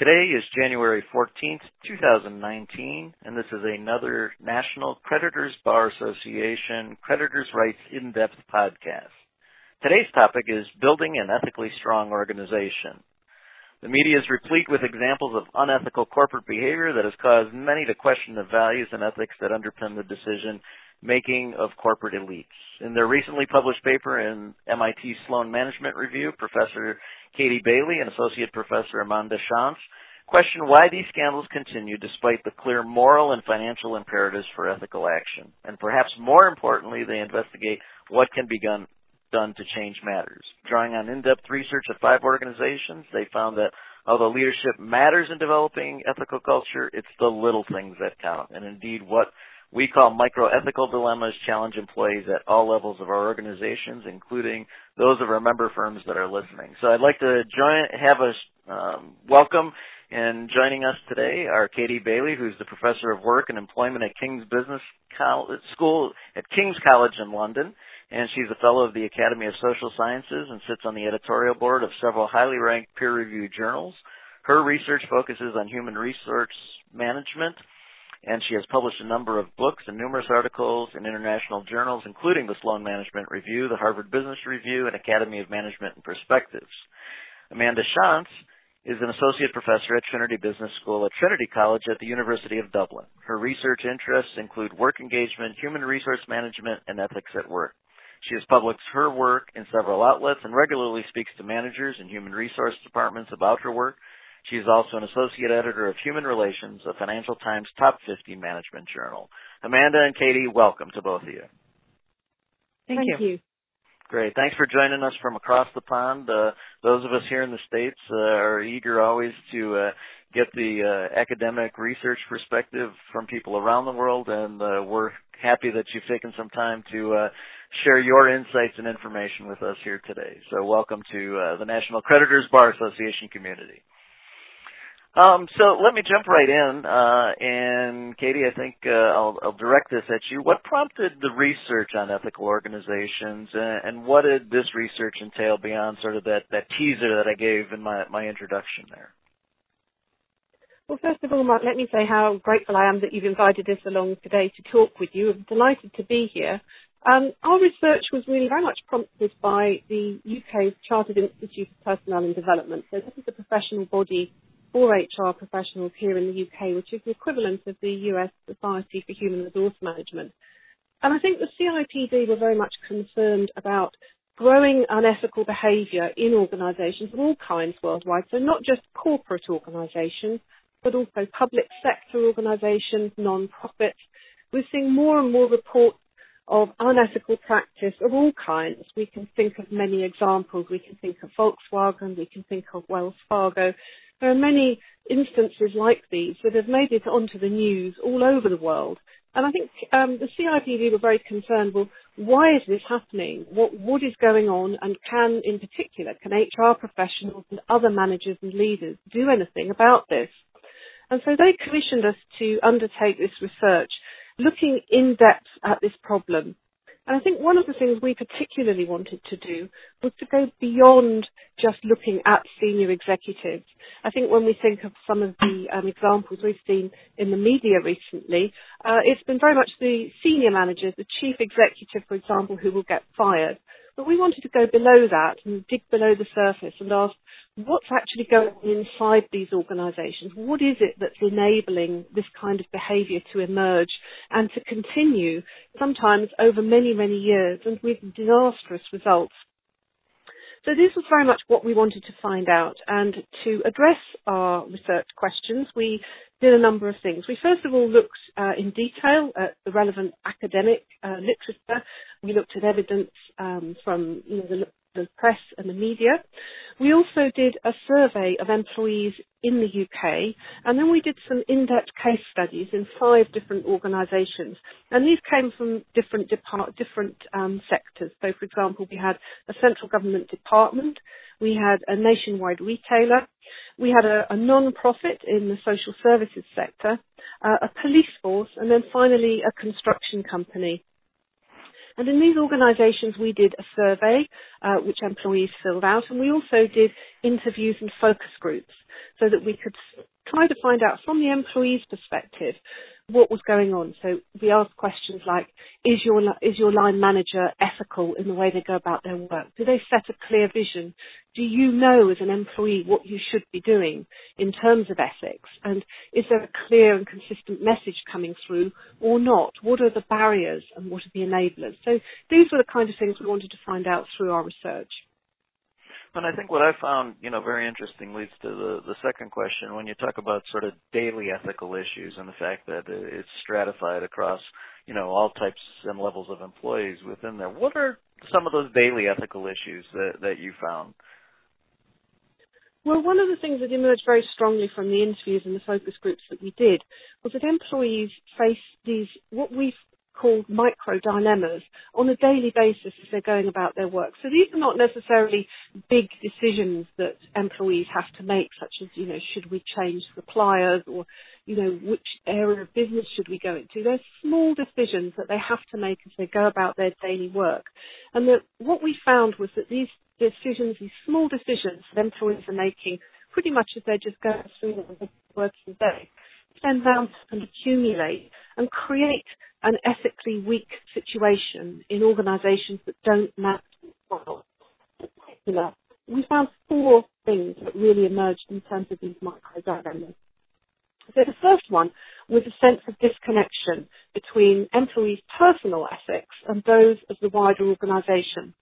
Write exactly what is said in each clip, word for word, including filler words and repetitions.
Today is January fourteenth, two thousand nineteen, and this is another National Creditors Bar Association Creditors' Rights In-Depth podcast. Today's topic is building an ethically strong organization. The media is replete with examples of unethical corporate behavior that has caused many to question the values and ethics that underpin the decision-making of corporate elites. In their recently published paper in M I T Sloan Management Review, Professor Katie Bailey and Associate Professor Amanda Shantz question why these scandals continue despite the clear moral and financial imperatives for ethical action. And perhaps more importantly, they investigate what can be done to change matters. Drawing on in-depth research of five organizations, they found that although leadership matters in developing ethical culture, it's the little things that count. And indeed, what we call micro-ethical dilemmas challenge employees at all levels of our organizations, including those of our member firms that are listening. So I'd like to join, have a um, welcome, and joining us today are Katie Bailey, who's the Professor of Work and Employment at King's Business School at King's College in London, and she's a fellow of the Academy of Social Sciences and sits on the editorial board of several highly ranked peer-reviewed journals. Her research focuses on human resource management, and she has published a number of books and numerous articles in international journals, including the Sloan Management Review, the Harvard Business Review, and Academy of Management Perspectives. Amanda Shantz is an associate professor at Trinity Business School at Trinity College at the University of Dublin. Her research interests include work engagement, human resource management, and ethics at work. She has published her work in several outlets and regularly speaks to managers and human resource departments about her work. She is also an associate editor of Human Relations, a Financial Times Top fifty management journal. Amanda and Katie, welcome to both of you. Thank, Thank you. you. Great. Thanks for joining us from across the pond. Uh, those of us here in the States uh, are eager always to uh, get the uh, academic research perspective from people around the world, and uh, we're happy that you've taken some time to uh, share your insights and information with us here today. So welcome to uh, the National Creditors Bar Association community. Um, so let me jump right in, uh, and Katie, I think uh, I'll, I'll direct this at you. What prompted the research on ethical organizations, and, and what did this research entail beyond sort of that, that teaser that I gave in my, my introduction there? Well, first of all, Mark, let me say how grateful I am that you've invited us along today to talk with you. I'm delighted to be here. Um, our research was really very much prompted by the U K's Chartered Institute for Personnel and Development. So this is a professional body for H R professionals here in the U K, which is the equivalent of the U S Society for Human Resource Management. And I think the C I P D were very much concerned about growing unethical behaviour in organisations of all kinds worldwide, so not just corporate organisations, but also public sector organisations, non-profits. We're seeing more and more reports of unethical practice of all kinds. We can think of many examples. We can think of Volkswagen, we can think of Wells Fargo. There are many instances like these that have made it onto the news all over the world. And I think um, the C I P D were very concerned, well, why is this happening? What, what is going on? And can, in particular, can H R professionals and other managers and leaders do anything about this? And so they commissioned us to undertake this research, looking in depth at this problem. And I think one of the things we particularly wanted to do was to go beyond just looking at senior executives. I think when we think of some of the um, examples we've seen in the media recently, uh, it's been very much the senior managers, the chief executive, for example, who will get fired. But we wanted to go below that and dig below the surface and ask what's actually going on inside these organisations. What is it that's enabling this kind of behaviour to emerge and to continue sometimes over many, many years and with disastrous results? So this was very much what we wanted to find out. And to address our research questions, we did a number of things. We first of all looked uh, in detail at the relevant academic uh, literature. We looked at evidence um, from you know, the, the press and the media. We also did a survey of employees in the U K, and then we did some in-depth case studies in five different organisations. And these came from different depart- different um, sectors. So, for example, we had a central government department, we had a nationwide retailer, we had a, a non-profit in the social services sector, uh, a police force, and then finally a construction company. And in these organisations, we did a survey, uh, which employees filled out, and we also did interviews and focus groups. so that we could try to find out from the employee's perspective what was going on. So we asked questions like, is your is your line manager ethical in the way they go about their work? Do they set a clear vision? Do you know as an employee what you should be doing in terms of ethics? And is there a clear and consistent message coming through or not? What are the barriers and what are the enablers? So these were the kind of things we wanted to find out through our research. And I think what I found, you know, very interesting leads to the, the second question when you talk about sort of daily ethical issues and the fact that it's stratified across, you know, all types and levels of employees within there. What are some of those daily ethical issues that, that you found? Well, one of the things that emerged very strongly from the interviews and the focus groups that we did was that employees face these, what we've called micro dilemmas on a daily basis as they're going about their work. So these are not necessarily big decisions that employees have to make, such as, you know, should we change suppliers or, you know, which area of business should we go into? They're small decisions that they have to make as they go about their daily work. And that what we found was that these decisions, these small decisions that employees are making pretty much as they're just going through their working day, then bounce and accumulate and create an ethically weak situation in organisations that don't match well. In particular, we found four things that really emerged in terms of these micro dilemmas. So the first one was a sense of disconnection between employees' personal ethics and those of the wider organisation.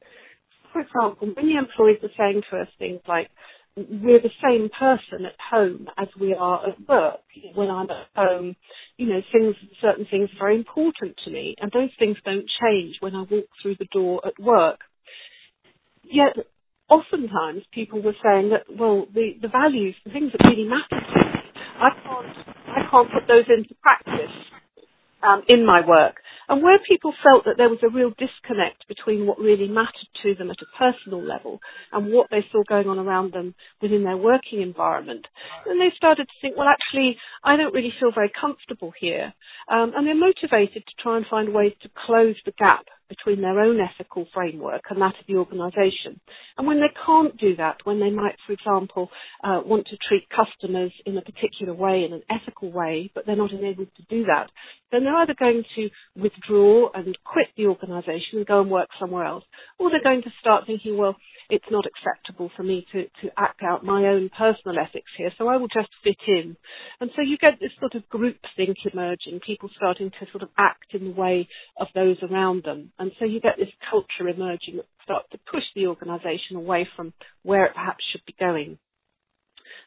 For example, many employees are saying to us things like, we're the same person at home as we are at work. When I'm at home, you know, things, certain things are very important to me, and those things don't change when I walk through the door at work. Yet, oftentimes, people were saying that, well, the, the values, the things that really matter to me, I can't, I can't put those into practice um, in my work. And where people felt that there was a real disconnect between what really mattered to them at a personal level and what they saw going on around them within their working environment, then they started to think, well, actually, I don't really feel very comfortable here. Um, and they're motivated to try and find ways to close the gap between their own ethical framework and that of the organisation. And when they can't do that, when they might, for example, uh, want to treat customers in a particular way, in an ethical way, but they're not enabled to do that, then they're either going to withdraw and quit the organisation and go and work somewhere else, or they're going to start thinking, well, it's not acceptable for me to, to act out my own personal ethics here, so I will just fit in. And so you get this sort of groupthink emerging, people starting to sort of act in the way of those around them. And so you get this culture emerging that starts to push the organisation away from where it perhaps should be going.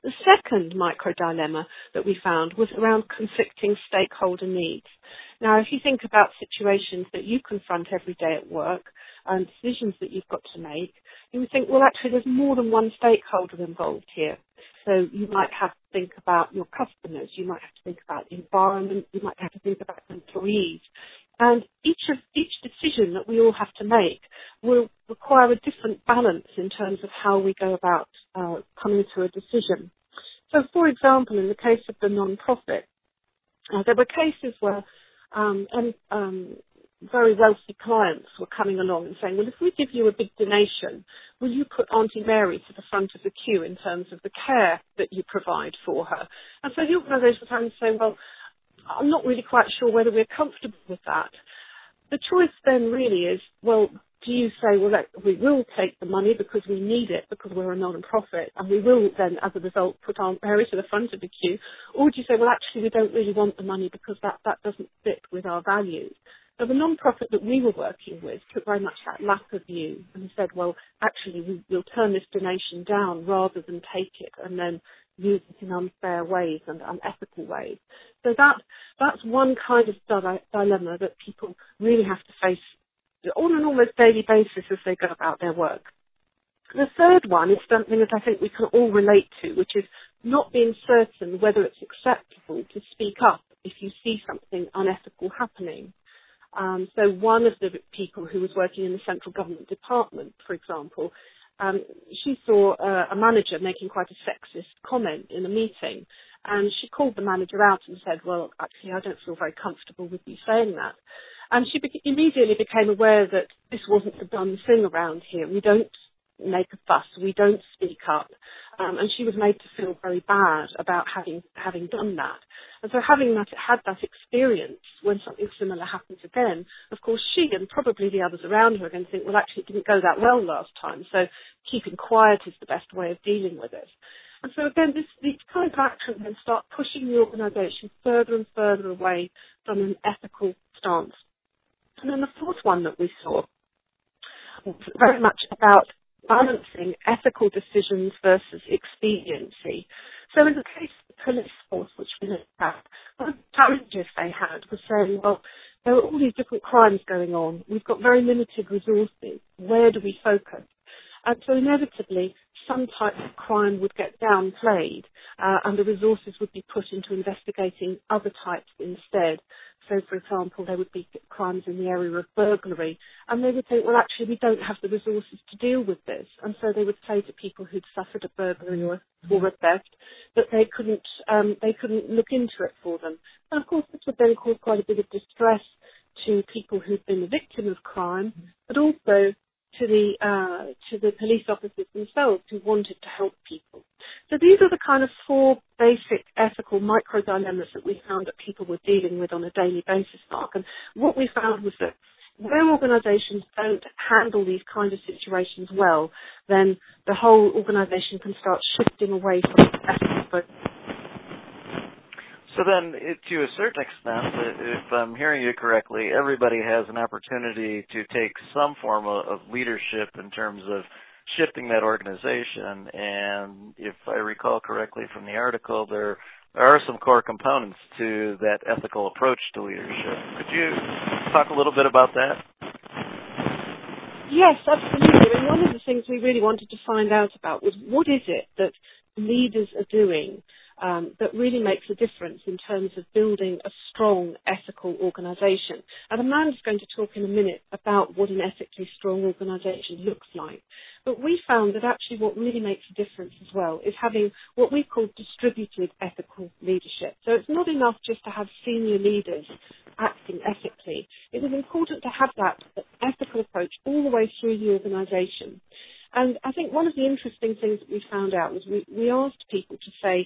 The second micro dilemma that we found was around conflicting stakeholder needs. Now, if you think about situations that you confront every day at work and decisions that you've got to make, you would think, well, actually, there's more than one stakeholder involved here. So you might have to think about your customers, you might have to think about the environment, you might have to think about employees. And each of each decision that we all have to make will require a different balance in terms of how we go about uh, coming to a decision. So, for example, in the case of the non-profit, uh, there were cases where um, and, um, very wealthy clients were coming along and saying, well, if we give you a big donation, will you put Auntie Mary to the front of the queue in terms of the care that you provide for her? And so the organisation was having to say, well, I'm not really quite sure whether we're comfortable with that. The choice then really is, well, do you say, well, look, we will take the money because we need it, because we're a non-profit, and we will then, as a result, put Aunt Mary to the front of the queue, or do you say, well, actually, we don't really want the money because that, that doesn't fit with our values? So the non-profit that we were working with took very much that latter view and said, well, actually, we, we'll turn this donation down rather than take it and then use it in unfair ways and unethical ways. So that that's one kind of dilemma that people really have to face on an almost daily basis as they go about their work. The third one is something that I think we can all relate to, which is not being certain whether it's acceptable to speak up if you see something unethical happening. Um, so one of the people who was working in the central government department, for example, Um, she saw uh, a manager making quite a sexist comment in a meeting, and she called the manager out and said, well, actually, I don't feel very comfortable with you saying that. And she be- immediately became aware that this wasn't the done thing around here. We don't make a fuss. We don't speak up. um, and she was made to feel very bad about having having done that. And so having that had that experience when something similar happens again, of course she and probably the others around her are going to think, well, actually it didn't go that well last time, so keeping quiet is the best way of dealing with it. And so again, this, these kind of actions then start pushing the organisation further and further away from an ethical stance. And then the fourth one that we saw was very much about balancing ethical decisions versus expediency. So in the case of the police force, which we looked at, one of the challenges they had was saying, well, there are all these different crimes going on. We've got very limited resources. Where do we focus? And so inevitably, some type of crime would get downplayed uh, and the resources would be put into investigating other types instead. So, for example, there would be crimes in the area of burglary, and they would think, well, actually, we don't have the resources to deal with this. And so they would say to people who'd suffered a burglary or, or a theft that they couldn't, um, they couldn't look into it for them. And, of course, this would then cause quite a bit of distress to people who'd been the victim of crime, but also to the uh, to the police officers themselves who wanted to help people. So these are the kind of four basic ethical micro-dilemmas that we found that people were dealing with on a daily basis, Mark. And what we found was that where organisations don't handle these kind of situations well, then the whole organisation can start shifting away from ethical focus. So then, to a certain extent, if I'm hearing you correctly, everybody has an opportunity to take some form of leadership in terms of shifting that organization. And if I recall correctly from the article, there are some core components to that ethical approach to leadership. Could you talk a little bit about that? Yes, absolutely. And one of the things we really wanted to find out about was what is it that leaders are doing Um, that really makes a difference in terms of building a strong ethical organisation. And Amanda's going to talk in a minute about what an ethically strong organisation looks like. But we found that actually what really makes a difference as well is having what we call distributed ethical leadership. So it's not enough just to have senior leaders acting ethically. It was important to have that ethical approach all the way through the organisation. And I think one of the interesting things that we found out was we, we asked people to say,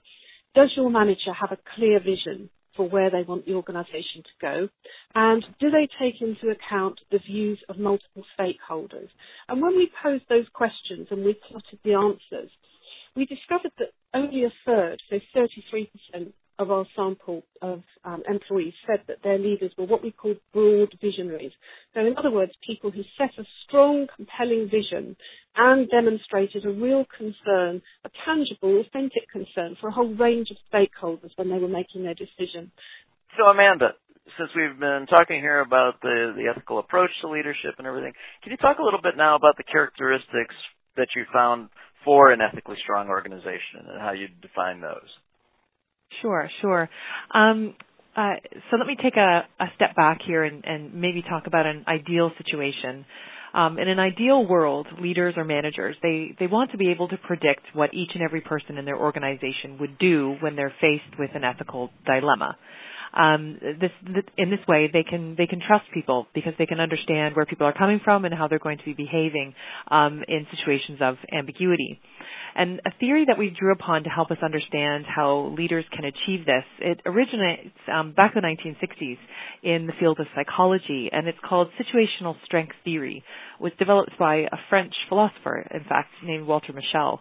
does your manager have a clear vision for where they want the organisation to go? And do they take into account the views of multiple stakeholders? And when we posed those questions and we plotted the answers, we discovered that only a third, so thirty-three percent of our sample of um, employees said that their leaders were what we call broad visionaries. So in other words, people who set a strong, compelling vision and demonstrated a real concern, a tangible, authentic concern for a whole range of stakeholders when they were making their decision. So Amanda, since we've been talking here about the, the ethical approach to leadership and everything, can you talk a little bit now about the characteristics that you found for an ethically strong organization and how you define those? Sure, sure. Um, uh, so let me take a, a step back here and, and maybe talk about an ideal situation. Um, in an ideal world, leaders or managers, they, they want to be able to predict what each and every person in their organization would do when they're faced with an ethical dilemma. Um, this, th- in this way, they can they can trust people because they can understand where people are coming from and how they're going to be behaving um, in situations of ambiguity. And a theory that we drew upon to help us understand how leaders can achieve this, it originates um, back in the nineteen sixties in the field of psychology, and it's called situational strength theory. It was developed by a French philosopher, in fact, named Walter Mischel.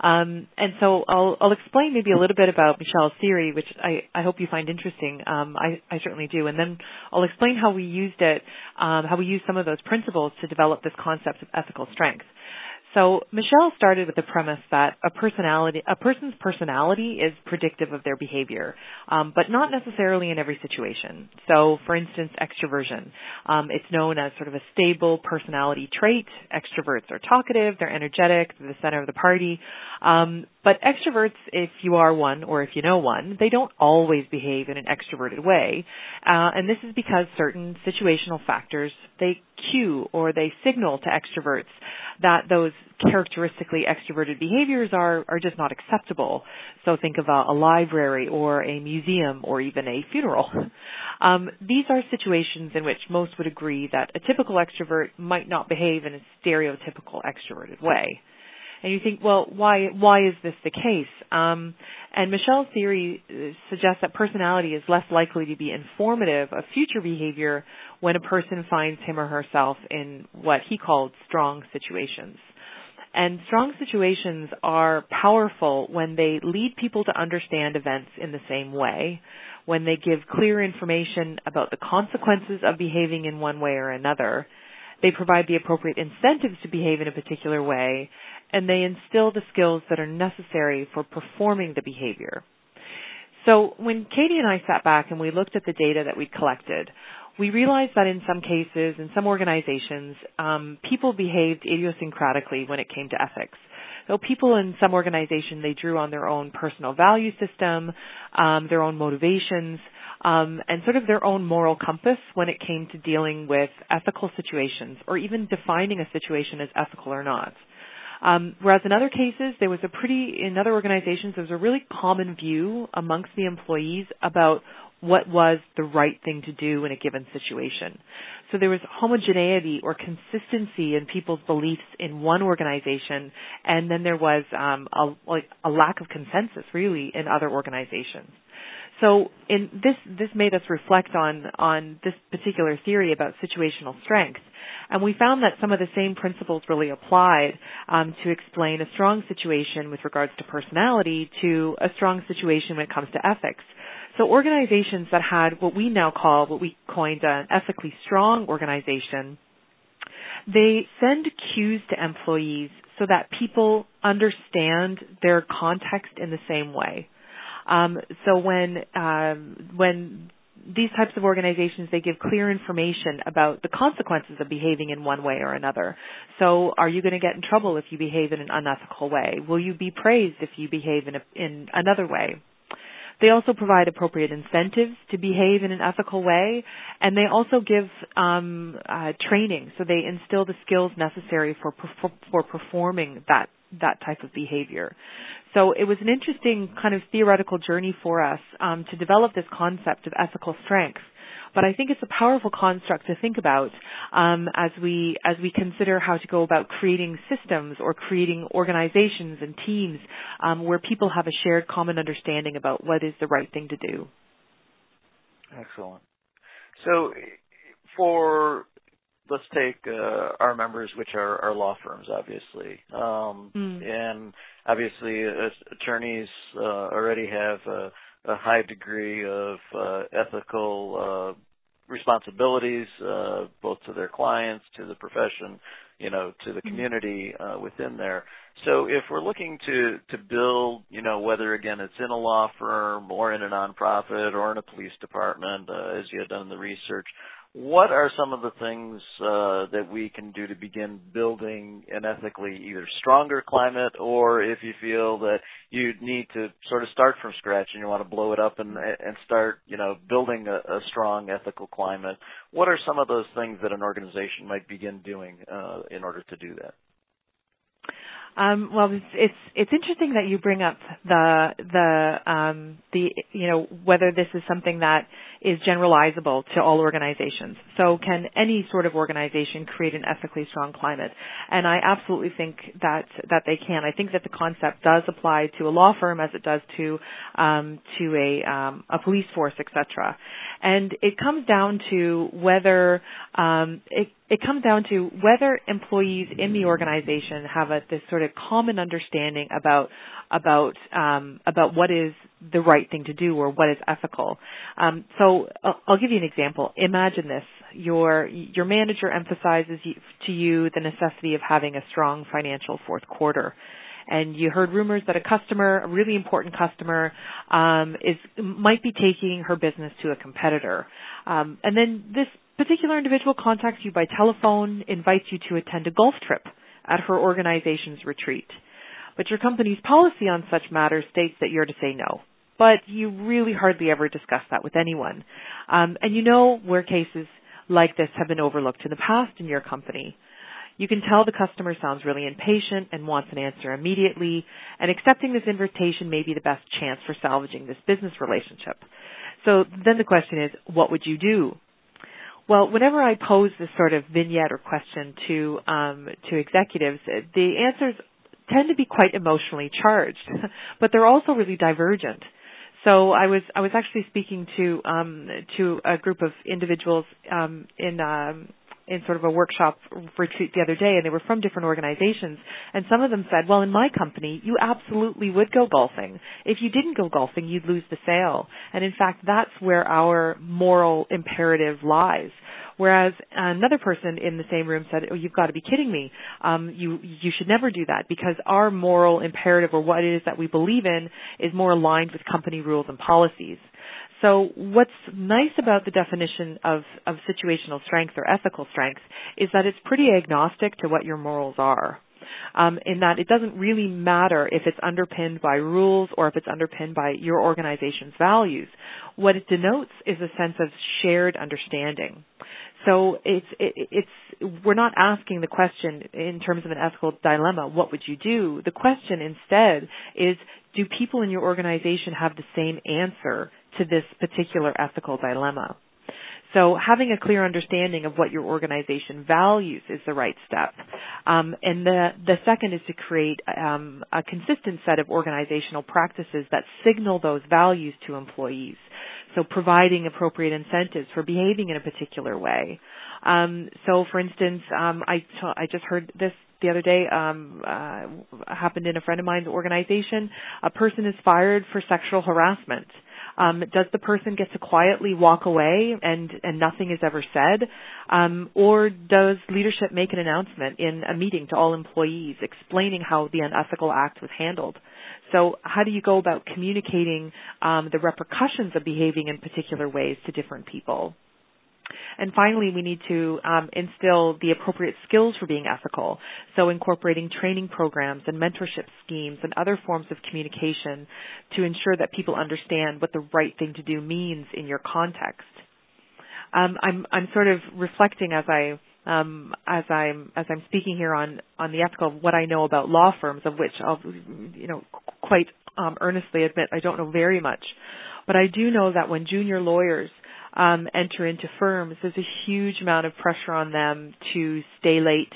Um, and so I'll, I'll explain maybe a little bit about Michel's theory, which I, I hope you find interesting. Um, I, I certainly do. And then I'll explain how we used it, um, how we used some of those principles to develop this concept of ethical strength. So Michel started with the premise that a personality, a person's personality is predictive of their behavior, um, but not necessarily in every situation. So, for instance, extroversion. Um, it's known as sort of a stable personality trait. Extroverts are talkative, they're energetic, they're the center of the party. Um, but extroverts, if you are one or if you know one, they don't always behave in an extroverted way. Uh, and this is because certain situational factors, they cue or they signal to extroverts that those characteristically extroverted behaviors are, are just not acceptable. So think of a, a library or a museum or even a funeral. Um, these are situations in which most would agree that a typical extrovert might not behave in a stereotypical extroverted way. and you think, well, why why is this the case? Um, and Michel's theory suggests that personality is less likely to be informative of future behavior when a person finds him or herself in what he called strong situations. And strong situations are powerful when they lead people to understand events in the same way, when they give clear information about the consequences of behaving in one way or another. They provide the appropriate incentives to behave in a particular way, and they instill the skills that are necessary for performing the behavior. So when Katie and I sat back and we looked at the data that we collected, we realized that in some cases, in some organizations, um, people behaved idiosyncratically when it came to ethics. So people in some organization, they drew on their own personal value system, um, their own motivations, um, and sort of their own moral compass when it came to dealing with ethical situations or even defining a situation as ethical or not. Um, whereas in other cases, there was a pretty, in other organizations, there was a really common view amongst the employees about what was the right thing to do in a given situation. So there was homogeneity or consistency in people's beliefs in one organization, and then there was um, a, like a lack of consensus, really, in other organizations. So in this, this made us reflect on, on this particular theory about situational strength, and we found that some of the same principles really applied um, to explain a strong situation with regards to personality to a strong situation when it comes to ethics. So organizations that had what we now call, what we coined an ethically strong organization, they send cues to employees so that people understand their context in the same way. Um, so when um, when these types of organizations, they give clear information about the consequences of behaving in one way or another. So are you going to get in trouble if you behave in an unethical way? Will you be praised if you behave in, a, in another way? They also provide appropriate incentives to behave in an ethical way, and they also give um, uh, training, so they instill the skills necessary for perfor- for performing that that type of behavior. So it was an interesting kind of theoretical journey for us um, to develop this concept of ethical strength. But I think it's a powerful construct to think about um, as we as we consider how to go about creating systems or creating organizations and teams um, where people have a shared common understanding about what is the right thing to do. Excellent. So for, let's take uh, our members, which are, are law firms, obviously, um, mm. and obviously uh, attorneys uh, already have uh, a high degree of uh, ethical uh, responsibilities, uh, both to their clients, to the profession, you know, to the community uh, within there. So if we're looking to, to build, you know, whether, again, it's in a law firm or in a nonprofit or in a police department, uh, as you had done the research, what are some of the things uh, that we can do to begin building an ethically either stronger climate, or if you feel that you need to sort of start from scratch and you want to blow it up and, and start, you know, building a, a strong ethical climate, what are some of those things that an organization might begin doing uh, in order to do that? Um, well, it's, it's it's interesting that you bring up the the um, the you know whether this is something that is generalizable to all organizations. So can any sort of organization create an ethically strong climate? And I absolutely think that that they can. I think that the concept does apply to a law firm as it does to um, to a um, a police force, et cetera. And it comes down to whether um, it. It comes down to whether employees in the organization have a, this sort of common understanding about about um, about what is the right thing to do or what is ethical. Um, so I'll, I'll give you an example. Imagine this: your your manager emphasizes to you the necessity of having a strong financial fourth quarter. And you heard rumors that a customer, a really important customer, um, is might be taking her business to a competitor. Um, and then this particular individual contacts you by telephone, invites you to attend a golf trip at her organization's retreat. But your company's policy on such matters states that you're to say no. But you really hardly ever discuss that with anyone. Um, and you know where cases like this have been overlooked in the past in your company. You can tell the customer sounds really impatient and wants an answer immediately, and accepting this invitation may be the best chance for salvaging this business relationship. So then the question is, what would you do? Well, whenever I pose this sort of vignette or question to um, to executives, the answers tend to be quite emotionally charged, but they're also really divergent. So I was I was actually speaking to um, to a group of individuals um, in um, in sort of a workshop retreat the other day, and they were from different organizations. And some of them said, "Well, in my company, you absolutely would go golfing. If you didn't go golfing, you'd lose the sale." And in fact, that's where our moral imperative lies. Whereas another person in the same room said, "Oh, you've got to be kidding me. Um, you you should never do that because our moral imperative, or what it is that we believe in, is more aligned with company rules and policies." So what's nice about the definition of, of situational strength or ethical strength is that it's pretty agnostic to what your morals are, um, in that it doesn't really matter if it's underpinned by rules or if it's underpinned by your organization's values. What it denotes is a sense of shared understanding. So it's, it, it's, we're not asking the question in terms of an ethical dilemma, what would you do? The question instead is, do people in your organization have the same answer to this particular ethical dilemma? So having a clear understanding of what your organization values is the right step. Um, and the, the second is to create um, a consistent set of organizational practices that signal those values to employees. So providing appropriate incentives for behaving in a particular way. Um, so, for instance, um, I, t- I just heard this the other day, um, uh, happened in a friend of mine's organization. A person is fired for sexual harassment. Um, does the person get to quietly walk away and, and nothing is ever said? Um, or does leadership make an announcement in a meeting to all employees explaining how the unethical act was handled? So how do you go about communicating um, the repercussions of behaving in particular ways to different people? And finally, we need to um, instill the appropriate skills for being ethical, so incorporating training programs and mentorship schemes and other forms of communication to ensure that people understand what the right thing to do means in your context. Um, I'm, I'm sort of reflecting as I um, as I'm as I'm speaking here on on the ethical, what I know about law firms, of which I'll you know quite um, earnestly admit I don't know very much, but I do know that when junior lawyers Um, enter into firms, there's a huge amount of pressure on them to stay late,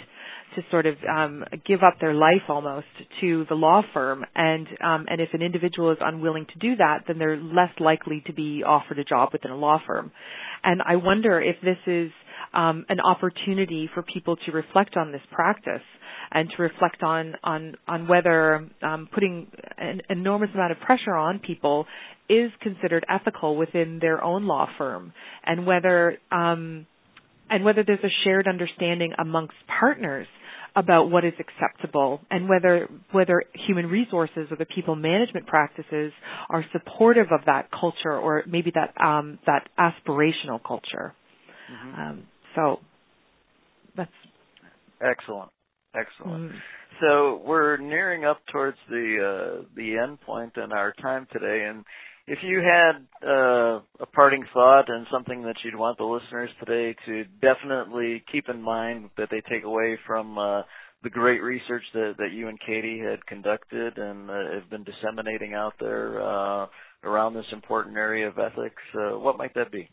to sort of um, give up their life almost to the law firm. And um, and if an individual is unwilling to do that, then they're less likely to be offered a job within a law firm. And I wonder if this is um, an opportunity for people to reflect on this practice and to reflect on on, on whether um, putting an enormous amount of pressure on people is considered ethical within their own law firm, and whether um, and whether there's a shared understanding amongst partners about what is acceptable, and whether whether human resources or the people management practices are supportive of that culture, or maybe that um, that aspirational culture. Mm-hmm. Um, so that's excellent, excellent. Mm-hmm. So we're nearing up towards the uh, the end point in our time today, and if you had uh, a parting thought and something that you'd want the listeners today to definitely keep in mind that they take away from uh, the great research that, that you and Katie had conducted and uh, have been disseminating out there uh, around this important area of ethics, uh, what might that be?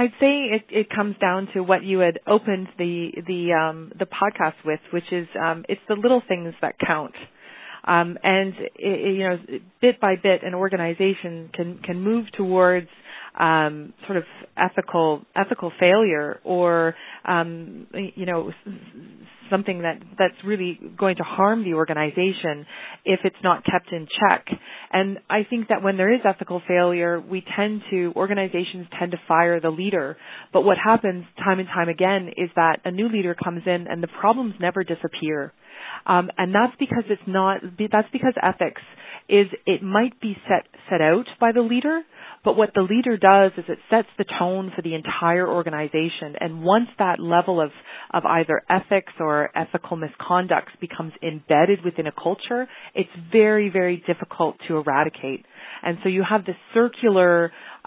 I'd say it, it comes down to what you had opened the the um, the podcast with, which is um, it's the little things that count. Um, and it, you know, bit by bit, an organization can, can move towards um, sort of ethical ethical failure, or um, you know, something that, that's really going to harm the organization if it's not kept in check. And I think that when there is ethical failure, we tend to organizations tend to fire the leader. But what happens time and time again is that a new leader comes in, and the problems never disappear. Um, and that's because it's not. That's because ethics is. It might be set set out by the leader, but what the leader does is it sets the tone for the entire organization. And once that level of of either ethics or ethical misconduct becomes embedded within a culture, it's very very difficult to eradicate. And so you have this circular,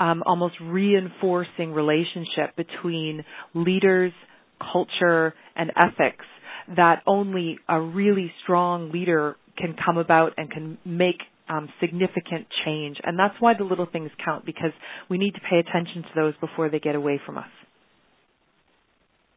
um, almost reinforcing relationship between leaders, culture, and ethics, that only a really strong leader can come about and can make um, significant change. And that's why the little things count, because we need to pay attention to those before they get away from us.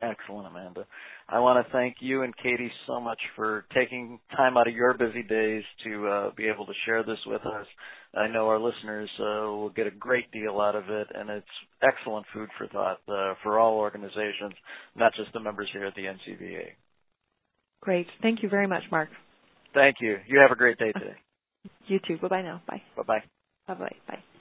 Excellent, Amanda. I want to thank you and Katie so much for taking time out of your busy days to uh, be able to share this with us. I know our listeners uh, will get a great deal out of it, and it's excellent food for thought uh, for all organizations, not just the members here at the N C V A. Great. Thank you very much, Mark. Thank you. You have a great day today. You too. Bye-bye now. Bye. Bye-bye. Bye-bye. Bye.